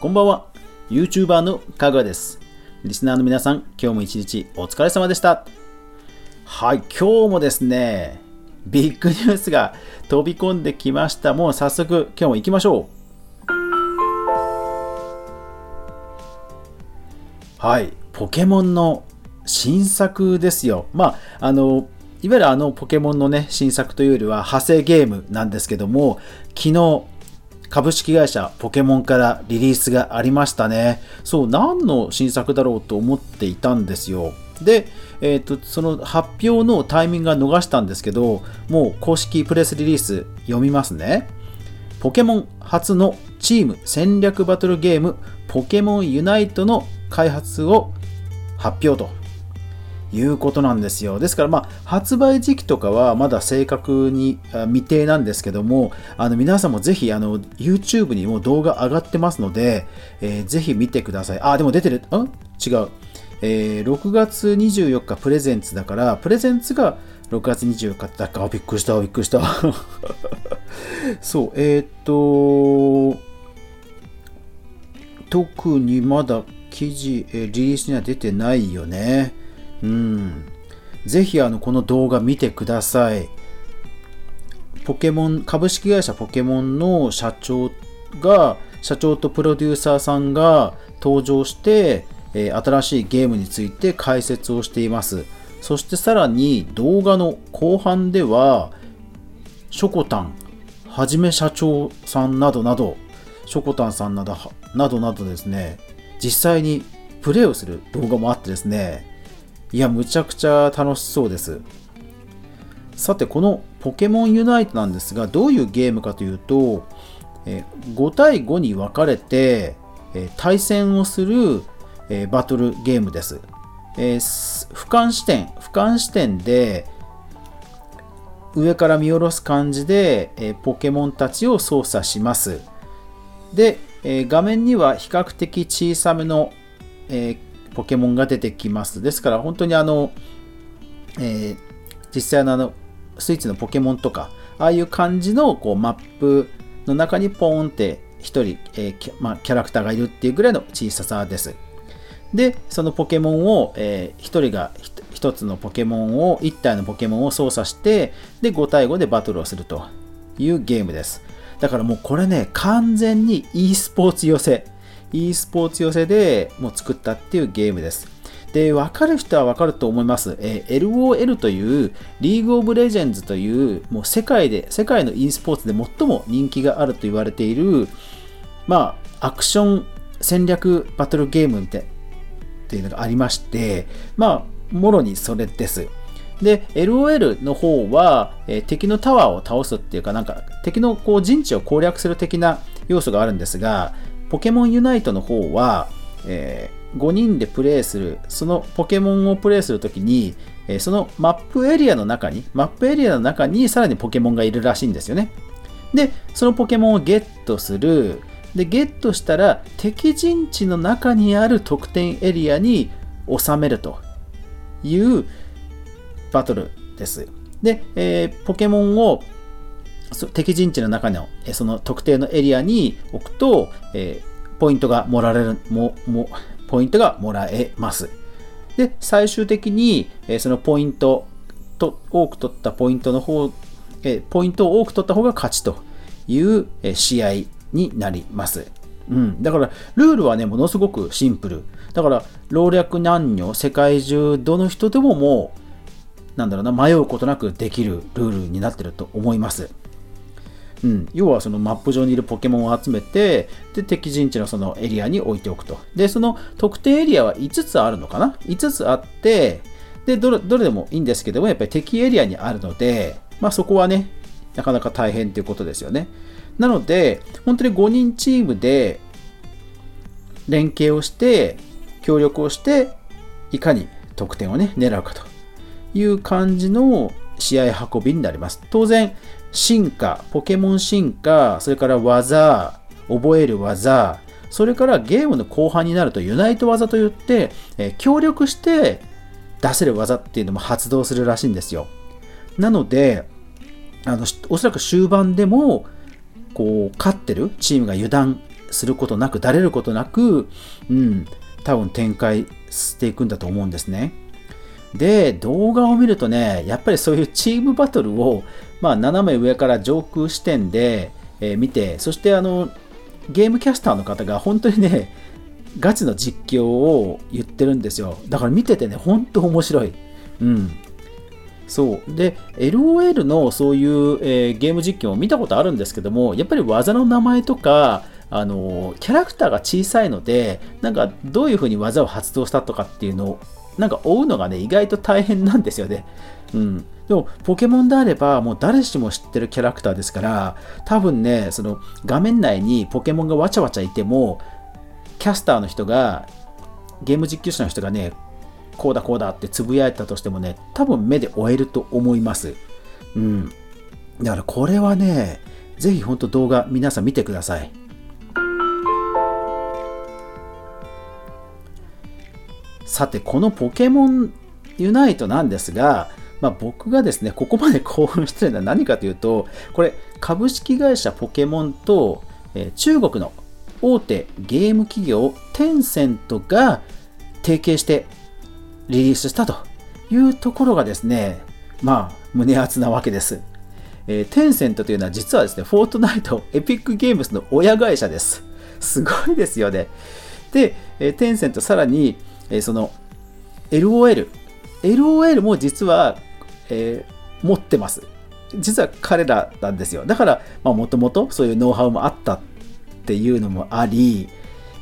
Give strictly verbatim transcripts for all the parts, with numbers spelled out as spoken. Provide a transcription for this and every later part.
こんばんは、YouTuber のかぐわです。リスナーの皆さん、今日も一日お疲れ様でした。はい、今日もですね、ビッグニュースが飛び込んできました。もう早速、今日も行きましょう。はい、ポケモンの新作ですよ。まあ、あの、いわゆるあのポケモンのね、新作というよりは派生ゲームなんですけども、昨日、株式会社ポケモンからリリースがありましたね。そう、何の新作だろうと思っていたんですよ。で、えーと、その発表のタイミングは逃したんですけど、もう公式プレスリリース読みますね。ポケモン初のチーム戦略バトルゲームポケモンユナイトの開発を発表ということなんですよ。ですから、まあ、発売時期とかはまだ正確に未定なんですけども、あの皆さんもぜひあの YouTube にも動画上がってますので、えー、ぜひ見てください。あ、でも出てる、ん違う、えー、ろくがつにじゅうよっかプレゼンツだから、プレゼンツがろくがつにじゅうよっかだから、びっくりしたびっくりしたそう、えー、っと特にまだ記事、えー、リリースには出てないよね。うん、ぜひあのこの動画見てください。ポケモン株式会社ポケモンの社長が社長とプロデューサーさんが登場して、えー、新しいゲームについて解説をしています。そしてさらに動画の後半ではしょこたんはじめ社長さんなどなどしょこたんさんなどなどなどですね、実際にプレイをする動画もあってですね、いや、むちゃくちゃ楽しそうです。さて、このポケモンユナイトなんですが、どういうゲームかというと、ごたいごに分かれて対戦をするバトルゲームです。俯瞰視点、俯瞰視点で上から見下ろす感じでポケモンたちを操作します。で、画面には比較的小さめのポケモンが出てきます。ですから本当にあの、えー、実際のあのスイッチのポケモンとかああいう感じのこうマップの中にポーンってひとり、えーまあ、キャラクターがいるっていうぐらいの小ささです。で、そのポケモンを、えー、ひとりがひとつのポケモンをいち体のポケモンを操作してでごたいごでバトルをするというゲームです。だからもうこれね、完全に e スポーツ寄せ。e スポーツ寄せでもう作ったっていうゲームです。で、分かる人は分かると思います。えー、エルオーエル というリーグオブレジェンズという、もう世界で、世界の e スポーツで最も人気があると言われている、まあ、アクション戦略バトルゲームみたいっていうのがありまして、まあ、もろにそれです。で、エルオーエル の方は、えー、敵のタワーを倒すっていうか、なんか敵のこう陣地を攻略する的な要素があるんですが、ポケモンユナイトの方は、えー、ごにんでプレイする、そのポケモンをプレイするときに、えー、そのマップエリアの中に、マップエリアの中にさらにポケモンがいるらしいんですよね。で、そのポケモンをゲットする。で、ゲットしたら敵陣地の中にある得点エリアに収めるというバトルです。で、えー、ポケモンを敵陣地の中のその特定のエリアに置くと、えー、ポイントがもらえるももポイントがもらえます。で、最終的に、えー、そのポイントと多く取ったポイントの方、えー、ポイントを多く取った方が勝ちという、えー、試合になります。うん、だからルールはね、ものすごくシンプル。だから老若男女世界中どの人でももうなんだろうな迷うことなくできるルールになってると思います。うん、要はそのマップ上にいるポケモンを集めてで敵陣地のそのエリアに置いておくと。で、その特定エリアはいつつあるのかな?いつつあってでどれ、どれでもいいんですけども、やっぱり敵エリアにあるので、まあ、そこはねなかなか大変ということですよね。なので本当にごにんチームで連携をして協力をしていかに得点をね狙うかという感じの試合運びになります。当然進化、ポケモン進化、それから技、覚える技、それからゲームの後半になるとユナイト技といって、えー、協力して出せる技っていうのも発動するらしいんですよ。なのであのおそらく終盤でもこう勝ってるチームが油断することなく、だれることなく、うん、多分展開していくんだと思うんですね。で、動画を見るとね、やっぱりそういうチームバトルを、まあ、斜め上から上空視点で、えー、見て、そしてあのゲームキャスターの方が本当にね、ガチの実況を言ってるんですよ。だから見ててね、本当面白い。うん。そう。で、エルオーエル のそういう、えー、ゲーム実況を見たことあるんですけども、やっぱり技の名前とか、あのー、キャラクターが小さいので、なんかどういうふうに技を発動したとかっていうのを、なんか追うのがね、意外と大変なんですよね。うん。でも、ポケモンであれば、もう誰しも知ってるキャラクターですから、多分ね、その画面内にポケモンがわちゃわちゃいても、キャスターの人が、ゲーム実況者の人がね、こうだこうだってつぶやいたとしてもね、多分目で追えると思います。うん。だからこれはね、ぜひ本当動画皆さん見てください。さて、このポケモンユナイトなんですが、まあ、僕がですね、ここまで興奮してるのは何かというと、これ、株式会社ポケモンと、えー、中国の大手ゲーム企業テンセントが提携してリリースしたというところがですね、まあ、胸熱なわけです。えー、テンセントというのは実はですね、フォートナイト、エピックゲームズの親会社です。すごいですよね。で、えー、テンセントさらに、えー、その エルオーエル、エルオーエル も実は、えー、持ってます。実は彼らなんですよ。だから、もともとそういうノウハウもあったっていうのもあり、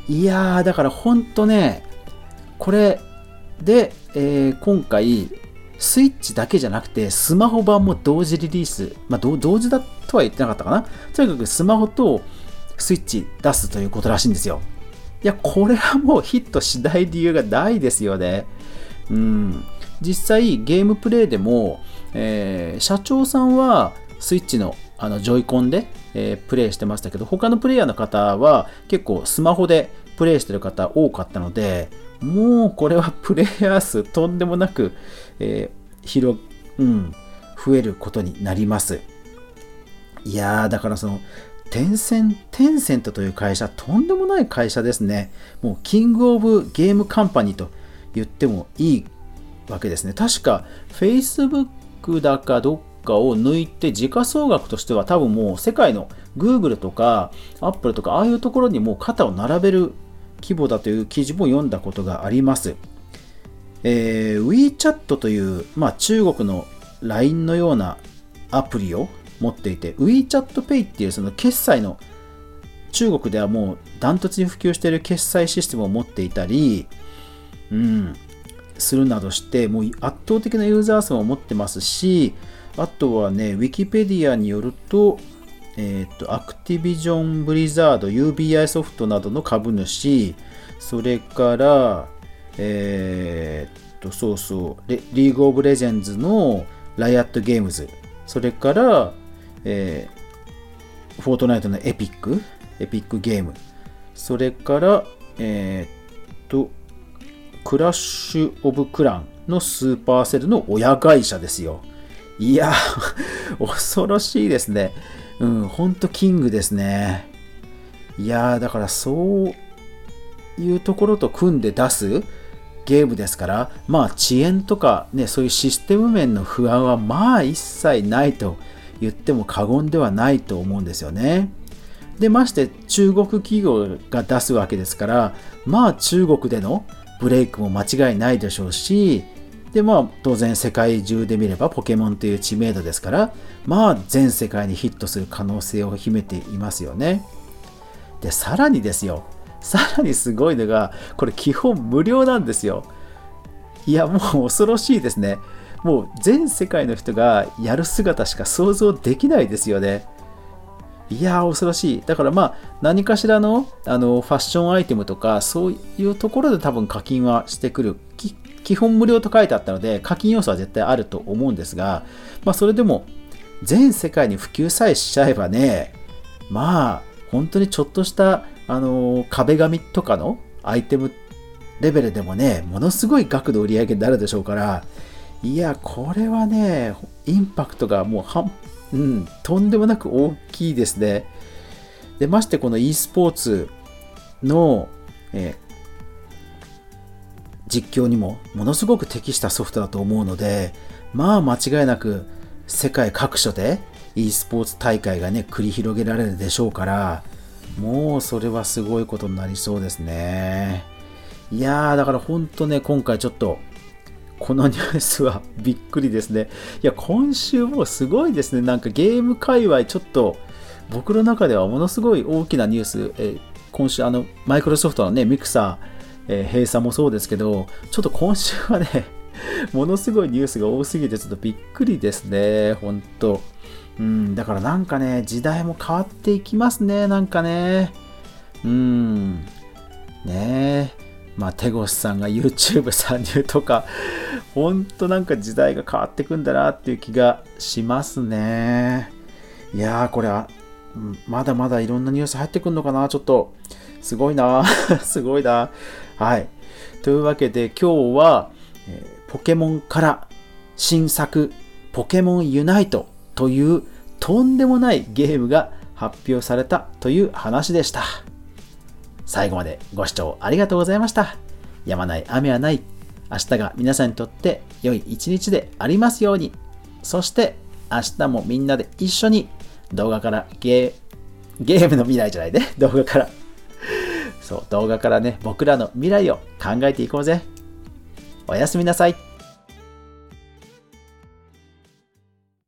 いやー、だから本当ね、これで、えー、今回、スイッチだけじゃなくて、スマホ版も同時リリース、まあ、同時だとは言ってなかったかな。とにかくスマホとスイッチ出すということらしいんですよ。いや、これはもうヒットしない理由がないですよね。うん、実際ゲームプレイでも、えー、社長さんはスイッチのあのジョイコンで、えー、プレイしてましたけど、他のプレイヤーの方は結構スマホでプレイしてる方多かったので、もうこれはプレイヤー数とんでもなく、えー広うん、増えることになります。いやー、だからそのテンセン、テンセントという会社、とんでもない会社ですね。もうキングオブゲームカンパニーと言ってもいいわけですね。確か Facebook だかどっかを抜いて時価総額としては多分もう世界の Google とか Apple とかああいうところにもう肩を並べる規模だという記事も読んだことがあります。えー、WeChat という、まあ、中国の ライン のようなアプリを持っていて、 WeChatPay っていうその決済の中国ではもうダントツに普及している決済システムを持っていたり、うん、するなどして、もう圧倒的なユーザー数を持ってますし、あとはね、ウィキペディアによると、えっと、アクティビジョン・ブリザード、ユービーアイ ソフトなどの株主、それから、えー、っと、そうそう、リーグ・オブ・レジェンズのライアット・ゲームズ、それから、えー、フォートナイトのエピック、エピックゲーム、それから、えー、っと、クラッシュ・オブ・クランのスーパーセルの親会社ですよ。いや、恐ろしいですね。うん、ほんとキングですね。いや、だからそういうところと組んで出すゲームですから、まあ遅延とかね、そういうシステム面の不安はまあ一切ないと言っても過言ではないと思うんですよね。で、まして中国企業が出すわけですから、まあ中国でのブレイクも間違いないでしょうし、で、まあ当然世界中で見ればポケモンという知名度ですから、まあ全世界にヒットする可能性を秘めていますよね。で、さらにですよ、さらにすごいのが、これ基本無料なんですよ。いや、もう恐ろしいですね。もう全世界の人がやる姿しか想像できないですよね。いやー、恐ろしい。だからまあ何かしらの、あのファッションアイテムとかそういうところで多分課金はしてくる。基本無料と書いてあったので課金要素は絶対あると思うんですが、まあそれでも全世界に普及さえしちゃえばね、まあ本当にちょっとしたあの壁紙とかのアイテムレベルでもね、ものすごい額の売り上げになるでしょうから、いや、これはね、インパクトがもう半、うん、とんでもなく大きいですね。でましてこの e スポーツの、えー、実況にもものすごく適したソフトだと思うので、まあ間違いなく世界各所で e スポーツ大会がね繰り広げられるでしょうから、もうそれはすごいことになりそうですね。いやーだからほんとね、今回ちょっとこのニュースはびっくりですね。いや今週もすごいですね。なんかゲーム界隈ちょっと僕の中ではものすごい大きなニュース、えー、今週あのマイクロソフトのねミクサー、えー、閉鎖もそうですけど、ちょっと今週はねものすごいニュースが多すぎてちょっとびっくりですね、ほんと。うん、だからなんかね時代も変わっていきますね、なんかね。うんねえ、まあ手越さんが YouTube 参入とか、ほんとなんか時代が変わってくんだなっていう気がしますね。いやーこれはまだまだいろんなニュース入ってくるのかな、ちょっとすごいなすごいな。はい、というわけで今日は、えー、ポケモンから新作ポケモンユナイトというとんでもないゲームが発表されたという話でした。最後までご視聴ありがとうございました。止まない雨はない、明日が皆さんにとって良い一日でありますように。そして明日もみんなで一緒に動画からゲー、ゲームの未来じゃないで、ね、動画からそう動画からね僕らの未来を考えていこうぜ。おやすみなさい。